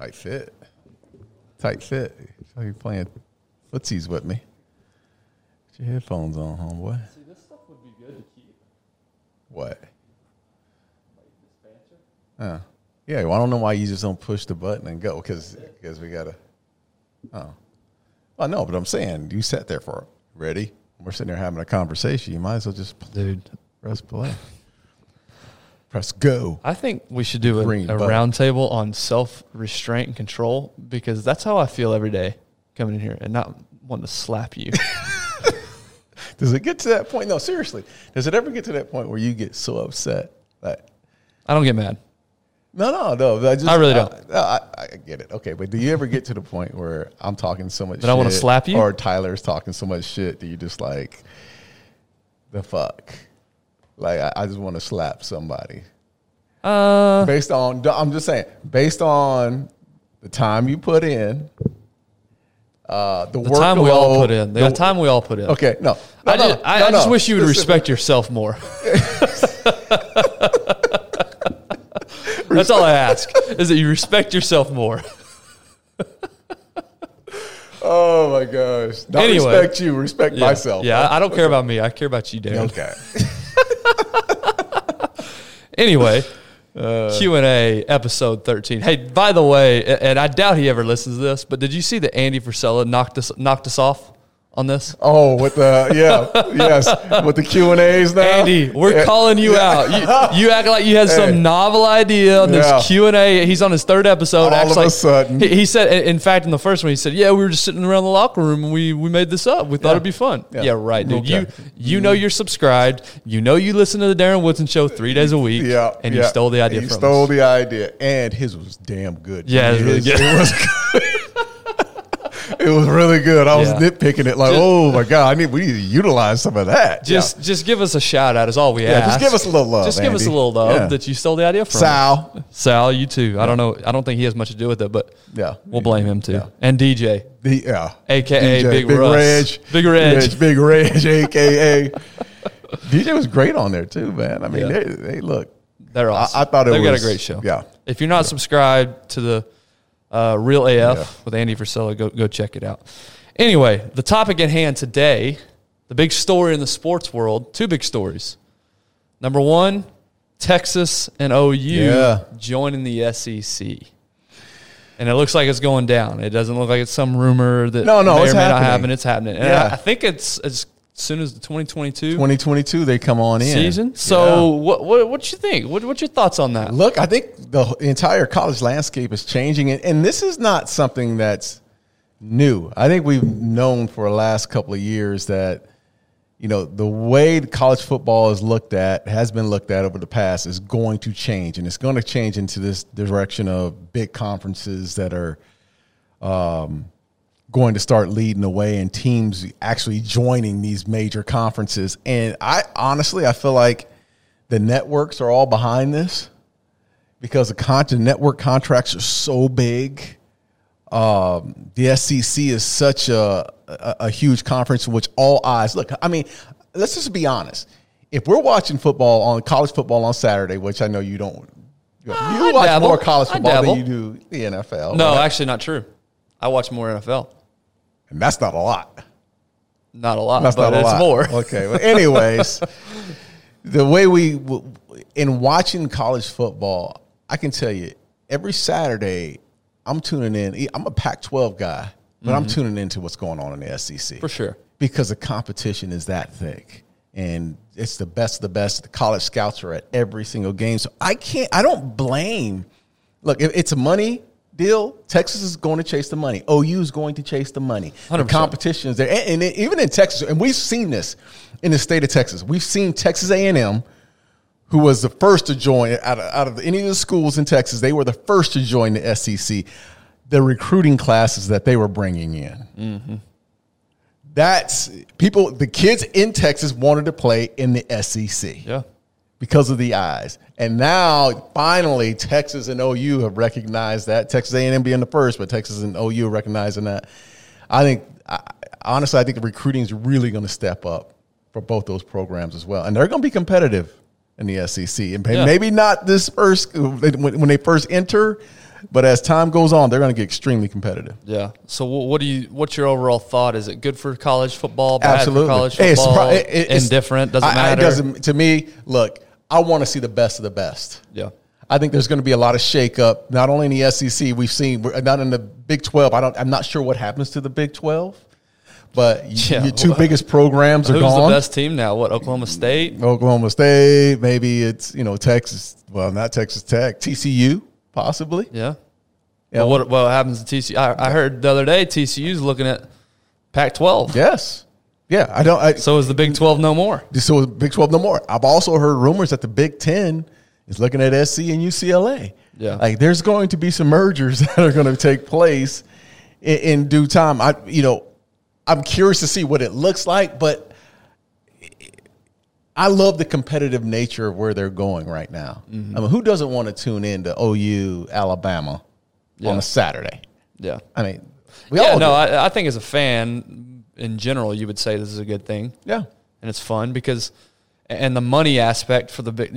Tight fit. Tight fit. It's like you're playing footsies with me. Put your headphones on, homeboy. See, this stuff would be good to keep. What? Like this banter? Oh. Yeah, well, I don't know why you just don't push the button and go, because we got to. Oh. Well, no, but I'm saying you sat there for it. Ready? We're sitting there having a conversation. You might as well just press play. Press go. I think we should do a round table on self-restraint and control, because that's how I feel every day coming in here and not wanting to slap you. Does it get to that point? No, seriously. Does it ever get to that point where you get so upset? Like, I don't get mad. No. I really don't. I get it. Okay, but do you ever get to the point where I'm talking so much shit? That I want to slap you? Or Tyler's talking so much shit that you just like, the fuck? Like, I just want to slap somebody. Based on the time you put in, the time we all put in. The time we all put in. Okay, no. I just wish you would respect yourself more. That's all I ask, is that you respect yourself more. Oh, my gosh. Respect you. Respect myself. Yeah, I don't care about me. I care about you, Darren. Okay. Anyway, Q&A episode 13. Hey, by the way, and I doubt he ever listens to this, but did you see that Andy Frisella knocked us off on this? Oh, with the, with the Q&As now? Andy, we're calling you out. You act like you had some novel idea on this Q&A. He's on his third episode. A sudden. He said, in fact, in the first one, he said, we were just sitting around the locker room and we made this up. We thought it'd be fun. Yeah, right, dude. Okay. You know you're subscribed. You know you listen to the Darren Woodson Show 3 days a week. Yeah. And you stole the idea from us. You stole the idea. And his was damn good. Yeah, it was really good. It was good. It was really good. I was nitpicking it like, oh, my God, we need to utilize some of that. Just give us a shout-out is all we ask. Just give us a little love, Andy. Give us a little love that you stole the idea from. Sal, you too. Yeah. I don't know. I don't think he has much to do with it, but we'll blame him too. Yeah. And DJ. A.K.A. DJ, Big Russ. Big Reg, A.K.A. DJ was great on there too, man. I mean, they look. They're awesome. I thought they've got a great show. Yeah. If you're not subscribed to the Real AF with Andy Frisella, go check it out. Anyway, the topic at hand today, the big story in the sports world, two big stories. Number one, Texas and OU joining the SEC. And it looks like it's going down. It doesn't look like it's some rumor that it's may not happen. It's happening. And I think it's as soon as the 2022 they come on in season. So what you think? What's your thoughts on that? Look, I think the entire college landscape is changing, and this is not something that's new. I think we've known for the last couple of years that the way college football has been looked at over the past is going to change, and it's going to change into this direction of big conferences that are going to start leading the way and teams actually joining these major conferences. And I feel like the networks are all behind this because the network contracts are so big. The SEC is such a huge conference in which all eyes look. I mean, let's just be honest. If we're watching football on college football on Saturday, which I know you don't, you watch more college football than you do the NFL. No, right? Actually not true. I watch more NFL. And that's not a lot. Not a lot, but it's more. Okay. Well, anyways, the way in watching college football, I can tell you, every Saturday I'm tuning in. I'm a Pac-12 guy, but I'm tuning into what's going on in the SEC. For sure. Because the competition is that thick. And it's the best of the best. The college scouts are at every single game. So I don't blame. Look, it's money deal. Texas is going to chase the money. OU is going to chase the money. 100%. The competition is there. And even in Texas, and we've seen this in the state of Texas. We've seen Texas A&M, who was the first to join out of any of the schools in Texas. They were the first to join the SEC. The recruiting classes that they were bringing in. Mm-hmm. The kids in Texas wanted to play in the SEC. Yeah. Because of the eyes. And now, finally, Texas and OU have recognized that. Texas A&M being the first, but Texas and OU recognizing that. I think the recruiting is really going to step up for both those programs as well. And they're going to be competitive in the SEC. And maybe not this first – when they first enter – But as time goes on, they're going to get extremely competitive. Yeah. So what's your overall thought? Is it good for college football? Bad Absolutely. For college football? Hey, it's indifferent? Doesn't matter? It doesn't. To me, look, I want to see the best of the best. Yeah. I think there's going to be a lot of shakeup, not only in the SEC. We've seen not in the Big 12. I'm not sure what happens to the Big 12. But your two biggest programs are gone. Who's the best team now? What, Oklahoma State? Oklahoma State. Maybe it's, Texas. Well, not Texas Tech. TCU, possibly. Yeah. Yeah. Well, what happens to TCU? I heard the other day TCU's looking at Pac-12. Yes. Yeah. So is the Big 12 no more? So is the Big 12 no more? I've also heard rumors that the Big 10 is looking at SC and UCLA. Yeah. Like, there's going to be some mergers that are going to take place in due time. I'm curious to see what it looks like, but I love the competitive nature of where they're going right now. Mm-hmm. I mean, who doesn't want to tune in to OU, Alabama on a Saturday? Yeah. I mean, all do. I think as a fan in general, you would say this is a good thing. Yeah. And it's fun because – and the money aspect for the big –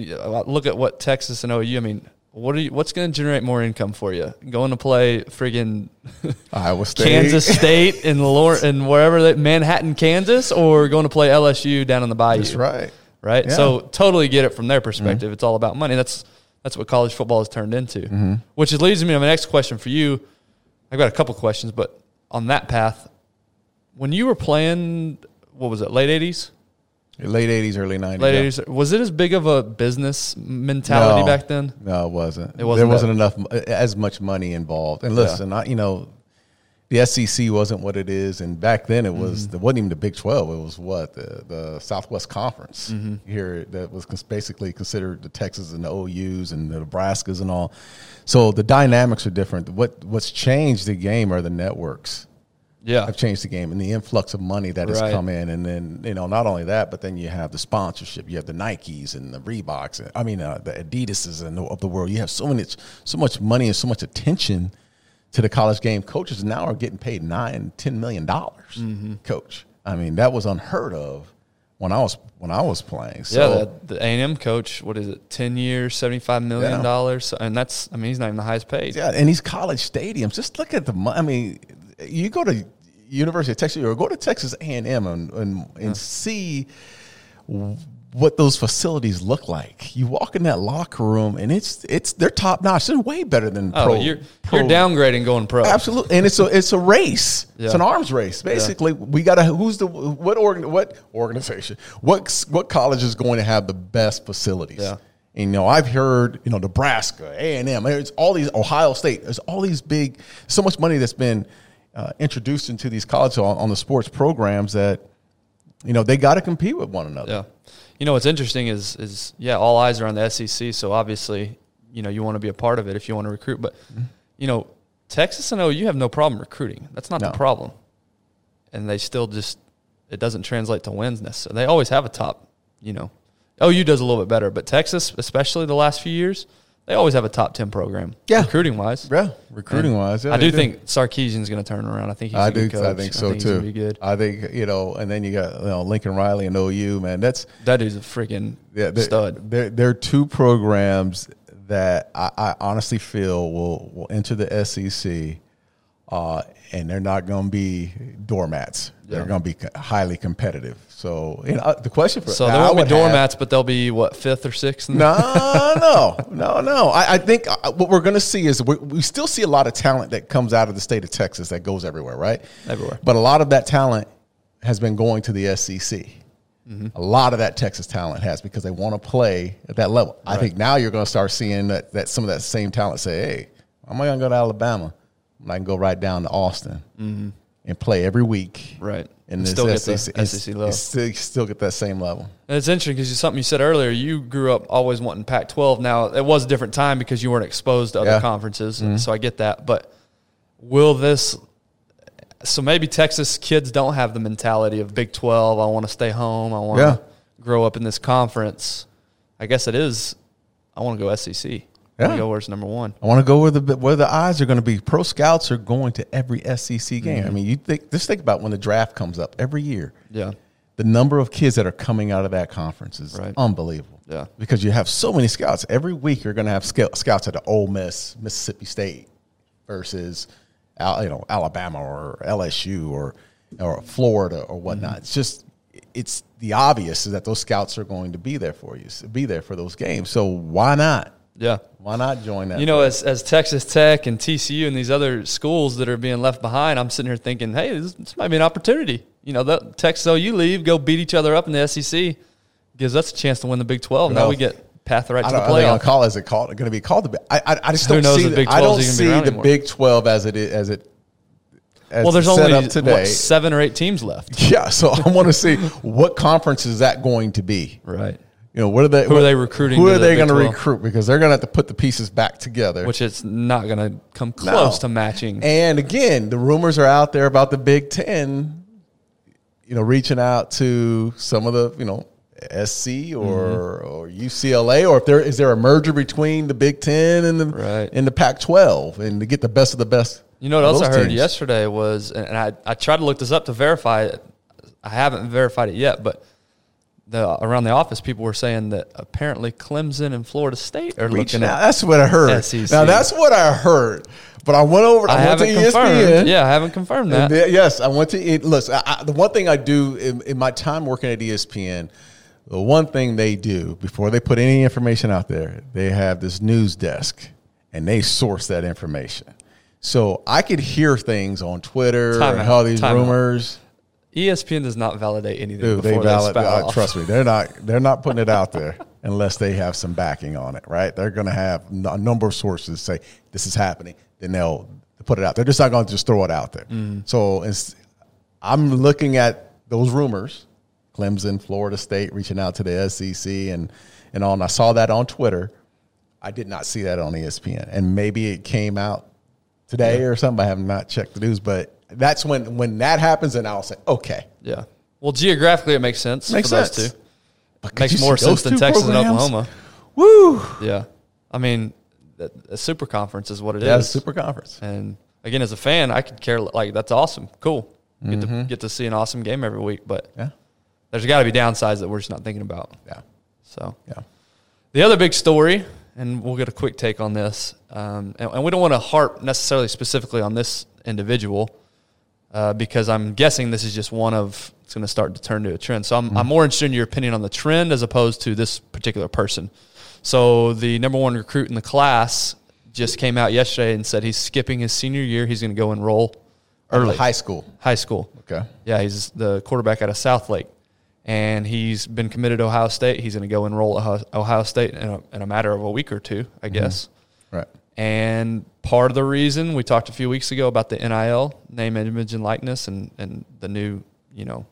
look at what Texas and OU – I mean – what's going to generate more income for you? Going to play friggin' Iowa State, Kansas State, and wherever Manhattan, Kansas, or going to play LSU down in the Bayou? That's right, right. Yeah. So totally get it from their perspective. Mm-hmm. It's all about money. That's what college football has turned into. Mm-hmm. Which leads me to my next question for you. I've got a couple questions, but on that path, when you were playing, what was it? Late '80s. Late 80s, early 90s. Late 80s. Was it as big of a business mentality back then? No, it wasn't. There wasn't as much money involved. And listen, the SEC wasn't what it is. And back then it was, it wasn't even the Big 12. It was the Southwest Conference here that was basically considered the Texas and the OUs and the Nebraskas and all. So the dynamics are different. What's changed the game are the networks. Yeah, I've changed the game and the influx of money that has come in. And then, not only that, but then you have the sponsorship. You have the Nikes and the Reeboks. The Adidases of the world. You have so much money and so much attention to the college game. Coaches now are getting paid $9-10 million, coach. I mean, that was unheard of when I was playing. So yeah, the A&M coach, what is it, 10 years, $75 million? Yeah. And that's, he's not even the highest paid. Yeah, and these college stadiums, just look at the money. You go to University of Texas or go to Texas A&M and see what those facilities look like. You walk in that locker room and it's they're top notch. They're way better than pro. You're downgrading going pro. Absolutely, and it's a race. Yeah. It's an arms race. Basically, we got to what organization, what college is going to have the best facilities. Yeah. I've heard, Nebraska, A&M, it's all these, Ohio State, there's all these big, so much money that's been introduced into these colleges on the sports programs that, they got to compete with one another. Yeah. What's interesting is all eyes are on the SEC, so obviously, you want to be a part of it if you want to recruit. But, Texas and OU have no problem recruiting. That's not the problem. And they still just, it doesn't translate to wins necessarily. They always have a top, OU does a little bit better, but Texas, especially the last few years, they always have a top 10 program. Yeah, recruiting-wise. Yeah, recruiting-wise. Yeah, I do think Sarkisian's going to turn around. I think he's going to be good. I think so, too. He's going to be good. I think, and then you got Lincoln Riley and OU, man. That dude's a freaking stud. They're two programs that I honestly feel will enter the SEC, and they're not going to be doormats. Yeah. They're going to be highly competitive. So, the question for so there won't be doormats, but they'll be what, fifth or sixth? No. I think what we're going to see is we still see a lot of talent that comes out of the state of Texas that goes everywhere, right? Everywhere. But a lot of that talent has been going to the SEC. Mm-hmm. A lot of that Texas talent has because they want to play at that level. Right. I think now you're going to start seeing that some of that same talent say, "Hey, I'm going to go to Alabama. I can go right down to Austin and play every week." Right. And still get the SEC level. Still get that same level. And it's interesting because something you said earlier, you grew up always wanting Pac-12. Now, it was a different time because you weren't exposed to other conferences, and so I get that. But will this – so maybe Texas kids don't have the mentality of Big 12, I want to stay home, I want to grow up in this conference. I guess it is, I want to go SEC. Yeah. I want to go where it's number one. I want to go where the eyes are going to be. Pro scouts are going to every SEC game. Mm-hmm. Think about when the draft comes up every year. Yeah, the number of kids that are coming out of that conference is unbelievable. Yeah, because you have so many scouts every week. You're going to have scouts at the Ole Miss, Mississippi State, versus, you know, Alabama or LSU or Florida or whatnot. Mm-hmm. It's just, it's the obvious is that those scouts are going to be there for you, be there for those games. So why not? Yeah. Why not join that? You know, as Texas Tech and TCU and these other schools that are being left behind, I'm sitting here thinking, hey, this might be an opportunity. You know, the Texas OU leave, go beat each other up in the SEC, gives us a chance to win the Big 12. Now we get path right to the playoff. I just don't see the Big 12 as it is, as it. Well, there's only what, 7 or 8 teams left. Yeah, so I want to see what conference is that going to be. Right. You know, what are they? Who are they recruiting? Who are they going to recruit? Because they're going to have to put the pieces back together, which it's not going to come close to matching. And again, the rumors are out there about the Big Ten, you know, reaching out to some of the, you know, SC or UCLA, or if there is there a merger between the Big Ten and the and the Pac-12, and to get the best of the best. You know what else I heard yesterday was, and I tried to look this up to verify it. I haven't verified it yet, but around the office, people were saying that apparently Clemson and Florida State are looking at. That's what I heard. SEC. Now that's what I heard, but I went to ESPN. Yeah, I haven't confirmed that. Yes, I went to it. Listen, the one thing I do in my time working at ESPN, the one thing they do before they put any information out there, they have this news desk and they source that information. So I could hear things on Twitter and all these rumors. ESPN does not validate anything. Dude, trust me, they're not putting it out there unless they have some backing on it, right? They're going to have a number of sources say this is happening. Then they'll put it out. They're just not going to just throw it out there. Mm. So I'm looking at those rumors, Clemson, Florida State reaching out to the SEC and all. And I saw that on Twitter. I did not see that on ESPN. And maybe it came out today or something. I have not checked the news, but that's when that happens, and I'll say, okay. Yeah. Well, geographically, it makes sense. Those two. It makes more sense than Texas and Oklahoma. Woo. Yeah. I mean, a super conference is what it is. Yeah, super conference. And, again, as a fan, I could care. Like, that's awesome. Cool. Get to see an awesome game every week. But there's got to be downsides that we're just not thinking about. Yeah. So, the other big story, and we'll get a quick take on this, and we don't want to harp necessarily specifically on this individual, because I'm guessing this is just one of – it's going to start to turn to a trend. So I'm more interested in your opinion on the trend as opposed to this particular person. So the number one recruit in the class just came out yesterday and said he's skipping his senior year. He's going to go enroll early. High school. Okay. Yeah, he's the quarterback out of Southlake, and he's been committed to Ohio State. He's going to go enroll at Ohio State in a matter of a week or two, I guess. Right. And part of the reason, we talked a few weeks ago about the NIL, name, image, and likeness, and the new, you know,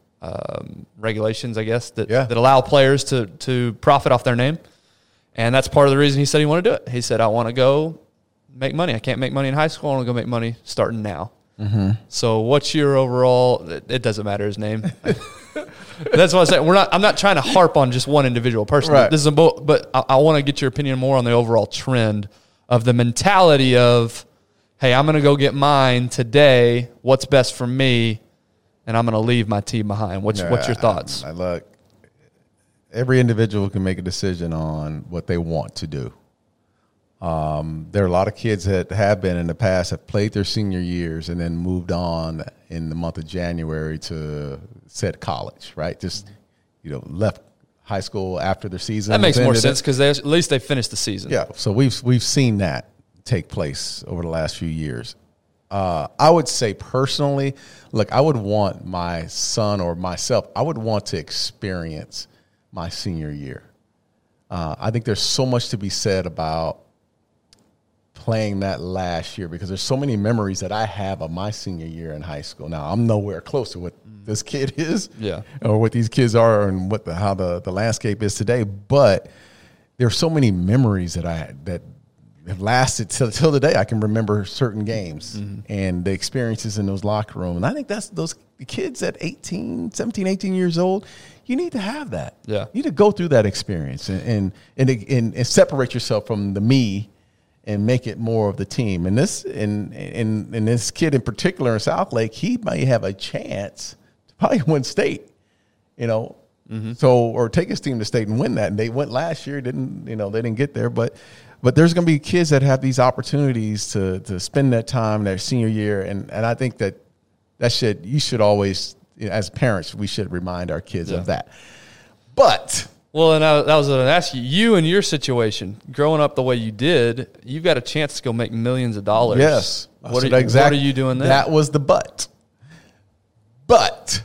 regulations, I guess, that allow players to profit off their name. And that's part of the reason he said he wanted to do it. He said, I want to go make money. I can't make money in high school. I want to go make money starting now. Mm-hmm. So what's your overall – it doesn't matter his name. That's what I'm saying. I'm not trying to harp on just one individual person. Right. But I want to get your opinion more on the overall trend of the mentality of, hey, I'm going to go get mine today, what's best for me, and I'm going to leave my team behind. What's your thoughts? Look, every individual can make a decision on what they want to do. There are a lot of kids that have been in the past, have played their senior years and then moved on in the month of January to said college, right? Just, you know, left high school after their season. That makes more sense because at least they finished the season. Yeah, so we've seen that take place over the last few years. I would say personally, look, I would want my son or myself, I would want to experience my senior year. I think there's so much to be said about playing that last year because there's so many memories that I have of my senior year in high school. Now, I'm nowhere close to what this kid is or what these kids are and what how the landscape is today, but there are so many memories that have lasted till today. I can remember certain games and the experiences in those locker room, and I think that's those kids at 17, 18 years old. You need to have that. You need to go through that experience and separate yourself from the me and make it more of the team. And this kid in particular in Southlake, he may have a chance to probably win state, you know, or take his team to state and win that. And they went last year, didn't get there. But But there's going to be kids that have these opportunities to spend that time their senior year. And I think that should, you should always, as parents, we should remind our kids of that. But well, and I was going to ask you, you and your situation, growing up the way you did, you've got a chance to go make millions of dollars. Yes. What are you doing there? That was the but. But,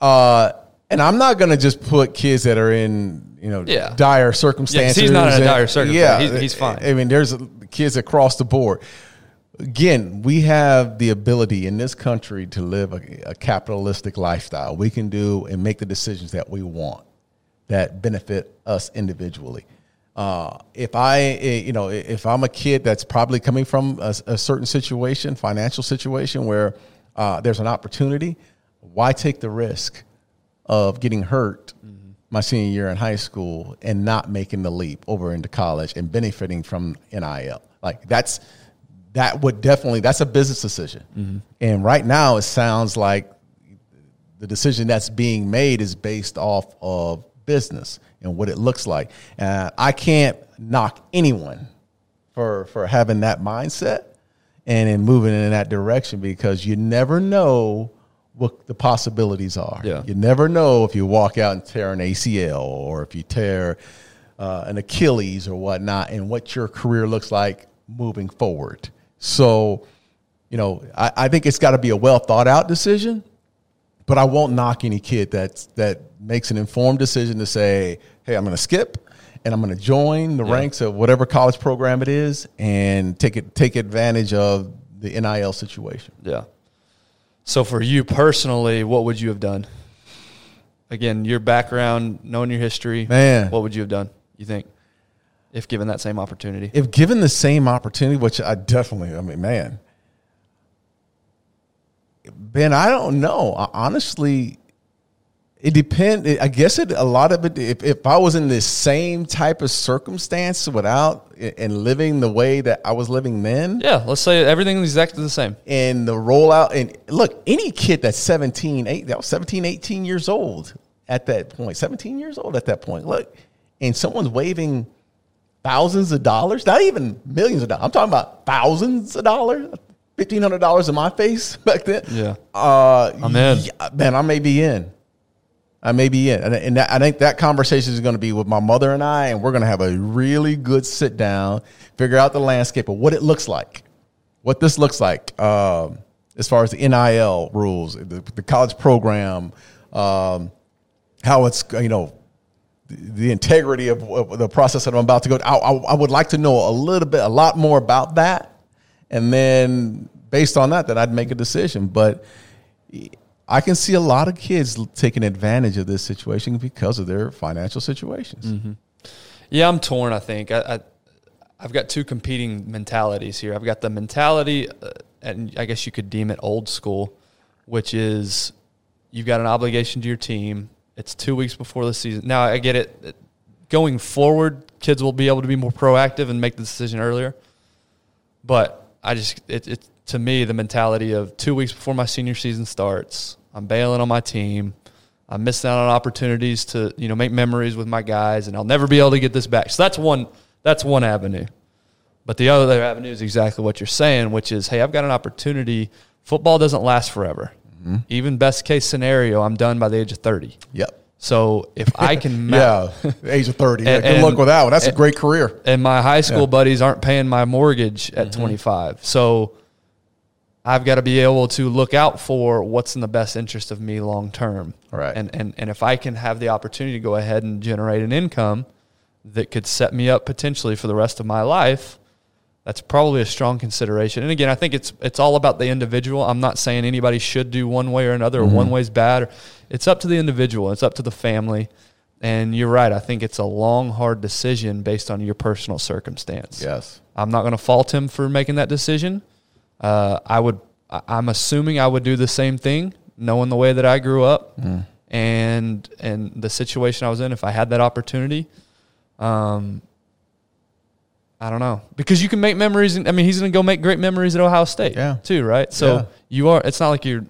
and I'm not going to just put kids that are in, dire circumstances. Yes, he's not in a dire circumstance. Yeah, he's fine. I mean, there's kids across the board. Again, we have the ability in this country to live a capitalistic lifestyle. We can do and make the decisions that we want that benefit us individually. If I'm a kid that's probably coming from a certain situation, financial situation where there's an opportunity, why take the risk of getting hurt my senior year in high school and not making the leap over into college and benefiting from NIL? Like that's a business decision. Mm-hmm. And right now it sounds like the decision that's being made is based off of business and what it looks like. And I can't knock anyone for having that mindset and in moving in that direction, because you never know what the possibilities are. Yeah. You never know if you walk out and tear an ACL or if you tear an Achilles or whatnot, and what your career looks like moving forward. So, I think it's got to be a well thought out decision. But I won't knock any kid that makes an informed decision to say, hey, I'm going to skip and I'm going to join the ranks of whatever college program it is and take advantage of the NIL situation. Yeah. So for you personally, what would you have done? Again, your background, knowing your history, man, what would you have done, you think, if given that same opportunity? If given the same opportunity, which I definitely, man. Ben, I don't know. Honestly, it depends. I guess a lot of it, if I was in the same type of circumstance and living the way that I was living then. Yeah, let's say everything is exactly the same. And the rollout. And look, any kid that's 17, 18 years old at that point, look, and someone's waving thousands of dollars, not even millions of dollars. I'm talking about thousands of dollars. $1,500 in my face back then. Yeah. I'm in. Yeah, man, I may be in. And I think that conversation is going to be with my mother and I, and we're going to have a really good sit down, figure out the landscape of what it looks like, what this looks like as far as the NIL rules, the college program, how it's, the integrity of the process that I'm about to go to. I would like to know a lot more about that. And then based on that, then I'd make a decision. But I can see a lot of kids taking advantage of this situation because of their financial situations. Mm-hmm. Yeah, I'm torn, I think. I've got two competing mentalities here. I've got the mentality, and I guess you could deem it old school, which is you've got an obligation to your team. It's 2 weeks before the season. Now, I get it. Going forward, kids will be able to be more proactive and make the decision earlier. But I just, it to me, the mentality of 2 weeks before my senior season starts, I'm bailing on my team. I'm missing out on opportunities to, make memories with my guys, and I'll never be able to get this back. So that's one avenue. But the other avenue is exactly what you're saying, which is, hey, I've got an opportunity. Football doesn't last forever. Mm-hmm. Even best case scenario, I'm done by the age of 30. Yep. So if I can age of 30. Yeah, good luck with that one. That's a great career. And my high school buddies aren't paying my mortgage at 25. So I've got to be able to look out for what's in the best interest of me long term. Right. And if I can have the opportunity to go ahead and generate an income that could set me up potentially for the rest of my life, that's probably a strong consideration. And again, I think it's all about the individual. I'm not saying anybody should do one way or another, or one way's bad. It's up to the individual. It's up to the family. And you're right. I think it's a long, hard decision based on your personal circumstance. Yes. I'm not going to fault him for making that decision. I'm assuming I would do the same thing, knowing the way that I grew up and the situation I was in, if I had that opportunity. I don't know, because you can make memories. He's going to go make great memories at Ohio State too, right? So it's not like you're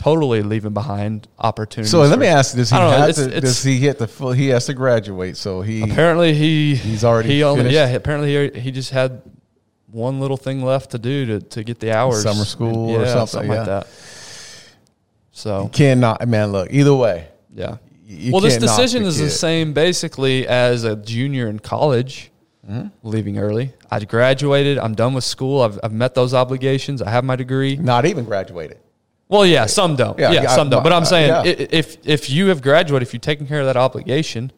totally leaving behind opportunities. So let me ask this: He has to graduate, so he apparently he's already finished. Yeah, apparently he just had one little thing left to do to get the hours, summer school and, or something like that. So you cannot, man. Look, either way, yeah. Well, this decision is the same basically as a junior in college leaving early. I graduated. I'm done with school. I've met those obligations. I have my degree. Not even graduated. Well, yeah, some don't. Yeah, some don't. But I'm saying if you have graduated, if you've taken care of that obligation,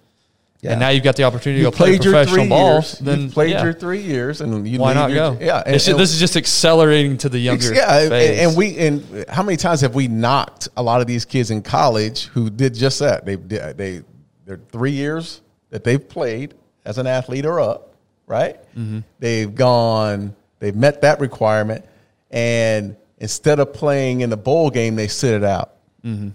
and now you've got the opportunity to go play professional ball, then you've played your 3 years, and why not go? Yeah, and this is just accelerating to the younger. Yeah, phase. And how many times have we knocked a lot of these kids in college who did just that? Their 3 years that they've played as an athlete are up, right? Mm-hmm. They've met that requirement, and instead of playing in the bowl game, they sit it out. Mm-hmm.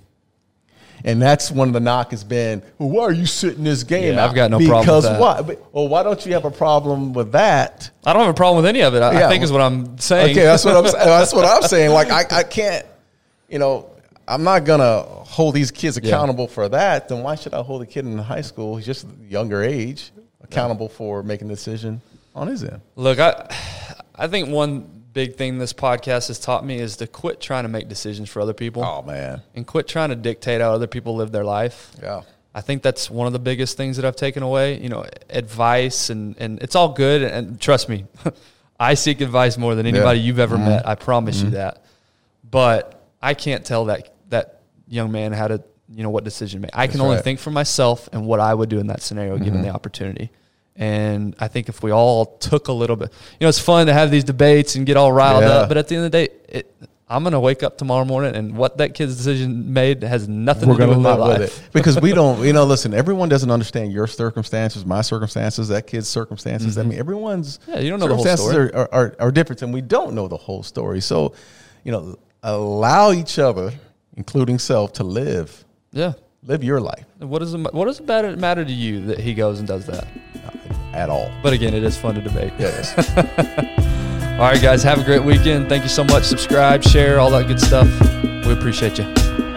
And that's one of the knock has been, well, why are you sitting this game out? I've got no problem with that. Because why? Well, why don't you have a problem with that? I don't have a problem with any of it, I think is what I'm saying. Okay, that's what I'm saying. Like, I can't, I'm not going to hold these kids accountable for that. Then why should I hold a kid in high school, just younger age, accountable for making a decision on his end? Look, I think one big thing this podcast has taught me is to quit trying to make decisions for other people. Oh, man. And quit trying to dictate how other people live their life. Yeah. I think that's one of the biggest things that I've taken away. Advice and it's all good. And trust me, I seek advice more than anybody you've ever met. I promise you that. But I can't tell that young man how to, what decision to make. I can only think for myself and what I would do in that scenario given the opportunity. And I think if we all took a little bit, it's fun to have these debates and get all riled up. But at the end of the day, I'm going to wake up tomorrow morning and what that kid's decision made has nothing to do with my life. Because we don't, listen, everyone doesn't understand your circumstances, my circumstances, that kid's circumstances. Mm-hmm. I mean, everyone's you don't know the whole story. Are different, and we don't know the whole story. So, allow each other, including self, to live. Yeah. Live your life. What does it matter to you that he goes and does that? At all. But again, it is fun to debate. Yes. All right, guys. Have a great weekend. Thank you so much. Subscribe, share, all that good stuff. We appreciate you.